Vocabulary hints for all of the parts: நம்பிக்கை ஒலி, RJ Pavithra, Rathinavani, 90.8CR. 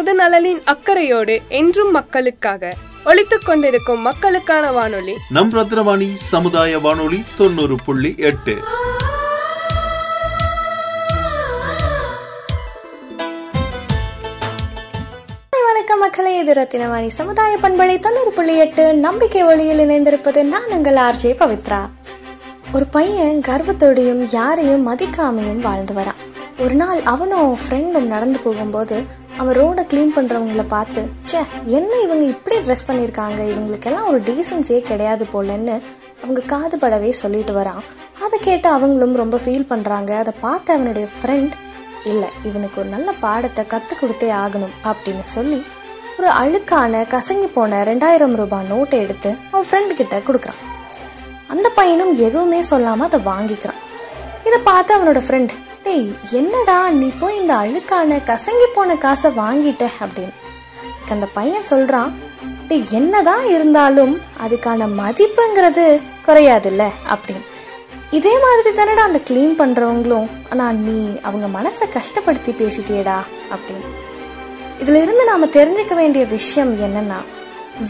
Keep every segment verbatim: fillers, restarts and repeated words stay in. பொது நலனின் அக்கறையோடு என்றும் மக்களுக்காக ஒலித்துக் கொண்டிருக்கும் மக்களுக்கான வானொலி நம் ரத்னவாணி சமுதாய வானொலி தொண்ணூறு புள்ளி எட்டு. மக்களே, இது ரத்தினவாணி சமுதாய பண்பலை தொண்ணூறு புள்ளி எட்டு நம்பிக்கை ஒளியில் இணைந்திருப்பது நான் உங்கள் ஆர்ஜே பவித்ரா. ஒரு பையன் கர்வத்தோடையும் யாரையும் மதிக்காமையும் வாழ்ந்து வரான். ஒரு நாள் அவனும் ஃப்ரெண்டும் நடந்து போகும்போது அவன் ரோடை கிளீன் பண்றவங்கள பார்த்து, சே என்ன இவங்க இப்படி ட்ரெஸ் பண்ணியிருக்காங்க, இவங்களுக்கெல்லாம் ஒரு டீசன்ஸே கிடையாது போலன்னு அவங்க காதுபடவே சொல்லிட்டு வரான். அதை கேட்டு அவங்களும் ரொம்ப ஃபீல் பண்றாங்க. அதை பார்த்து அவனுடைய ஃப்ரெண்ட், இல்லை இவனுக்கு ஒரு நல்ல பாடத்தை கற்றுக் கொடுத்தே ஆகணும் அப்படின்னு சொல்லி ஒரு அழுக்கான கசங்கி போன ரெண்டாயிரம் ரூபாய் நோட்டை எடுத்து அவன் ஃப்ரெண்டு கிட்ட கொடுக்குறான். அந்த பையனும் எதுவுமே சொல்லாமல் அதை வாங்கிக்கிறான். இதை பார்த்து அவனோட ஃப்ரெண்ட், டேய் என்னடா நீ போய் இந்த அழுக்கான கசங்கி போன காசை வாங்கிட்ட அப்படின்னு அந்த பையன் சொல்கிறான். டேய் என்னதான் இருந்தாலும் அதுக்கான மதிப்புங்கிறது குறையாதுல்ல அப்படின்னு. இதே மாதிரி தானடா அந்த க்ளீன் பண்ணுறவங்களும், ஆனால் நீ அவங்க மனசை கஷ்டப்படுத்தி பேசிட்டியடா அப்படின்னு. இதுல இருந்து நாம தெரிஞ்சுக்க வேண்டிய விஷயம் என்னன்னா,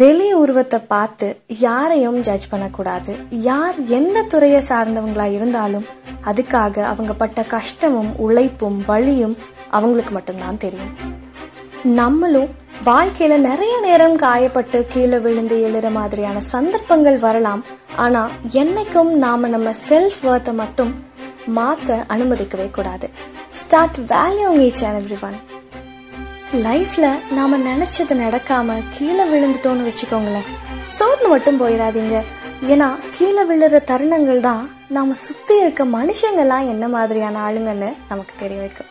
வெளி உருவத்தை பார்த்து யாரையும் ஜட்ஜ் பண்ணக்கூடாது. யார் எந்த துறையை சார்ந்தவங்களா இருந்தாலும் அதுக்காக அவங்க பட்ட கஷ்டமும் உழைப்பும் வலியும் அவங்களுக்கு மட்டும்தான் தெரியும். நம்மளும் வாழ்க்கையில நிறைய நேரம் காயப்பட்டு கீழே விழுந்து எழுற மாதிரியான சந்தர்ப்பங்கள் வரலாம். ஆனா என்னைக்கும் நாம நம்ம செல்ஃப் வர்த்தை மட்டும் மாத்த அனுமதிக்கவே கூடாது. Start valuing each and everyone. லைஃப்ல நாம நினைச்சது நடக்காம கீழே விழுந்துட்டோம்னு வச்சுக்கோங்களேன், சோர்ந்து மட்டும் போயிடாதீங்க. ஏன்னா கீழே விழுற தருணங்கள் தான் நாம சுத்தி இருக்க மனுஷங்கள்லாம் என்ன மாதிரியான ஆளுங்கன்னு நமக்கு தெரிய வைக்கும்.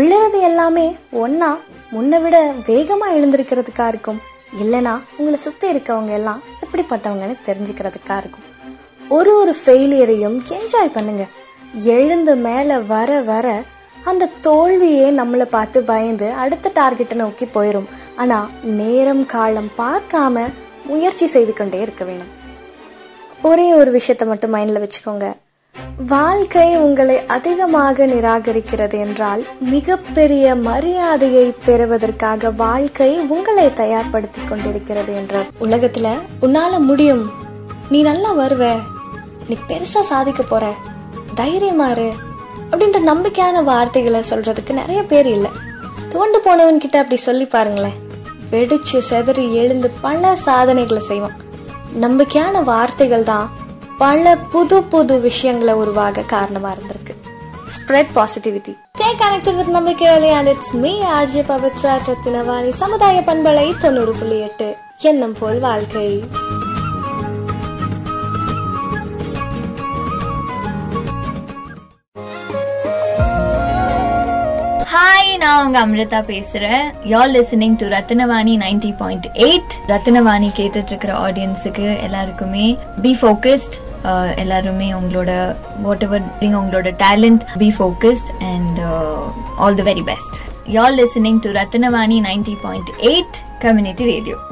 விழுறது எல்லாமே ஒன்னா முன்ன விட வேகமா எழுந்திருக்கிறதுக்கா இருக்கும், இல்லைனா உங்களை சுத்தி இருக்கவங்க எல்லாம் எப்படிப்பட்டவங்கன்னு தெரிஞ்சுக்கிறதுக்கா இருக்கும். ஒரு ஒரு ஃபெயிலியரையும் என்ஜாய் பண்ணுங்க. எழுந்து மேல வர வர அந்த தோல்வியே நம்மளை பார்த்து பயந்து அடுத்த டார்கெட்டை நோக்கி போயிடும். ஆனால் நேரம் காலம் பார்க்காம முயற்சி செய்து கொண்டே இருக்க வேணும். ஒரே ஒரு விஷயத்த மட்டும் மைண்டில் வச்சுக்கோங்க. வாழ்க்கை உங்களை அதிகமாக நிராகரிக்கிறது என்றால் மிகப்பெரிய மரியாதையை பெறுவதற்காக வாழ்க்கை உங்களை தயார்படுத்தி கொண்டிருக்கிறது என்ற உலகத்தில் உன்னால் முடியும், நீ நல்லா வருவ, நீ பெருசாக சாதிக்க போற, தைரியமாறு அப்படின்ற நம்பிக்கையான வார்த்தைகளை சொல்றதுக்கு நிறைய பேர் இல்லை. தோண்டு போனவன் கிட்ட அப்படி சொல்லி பாருங்களேன், வெடிச்சு செதறி எழுந்து பல சாதனைகளை செய்வான். நம்பிக்கையான வார்த்தைகள் தான் பல புது புது விஷயங்களை உருவாக காரணமா இருந்திருக்கு. Spread positivity. Stay connected with நம்பிக்கை ஒலி and it's me RJ Pavithra Rathinavani சமுதாய பண்பலை தொண்ணூறு புள்ளி எட்டு. எண்ணம் போல் வாழ்க்கை. ஹாய், நான் உங்க அமிர்தா பேசுறேன். You're listening to ரத்தினவாணி தொண்ணூறு புள்ளி எட்டு. ரத்தினவாணி கேட்டுட்டு இருக்கிற ஆடியன்ஸுக்கு எல்லாருக்குமே பி ஃபோக்கஸ்ட். எல்லாருமே உங்களோட வாட் எவர் நீங்க உங்களோட talent, be focused and all the very best. You're listening to Rathinavani தொண்ணூறு புள்ளி எட்டு கம்யூனிட்டி ரேடியோ.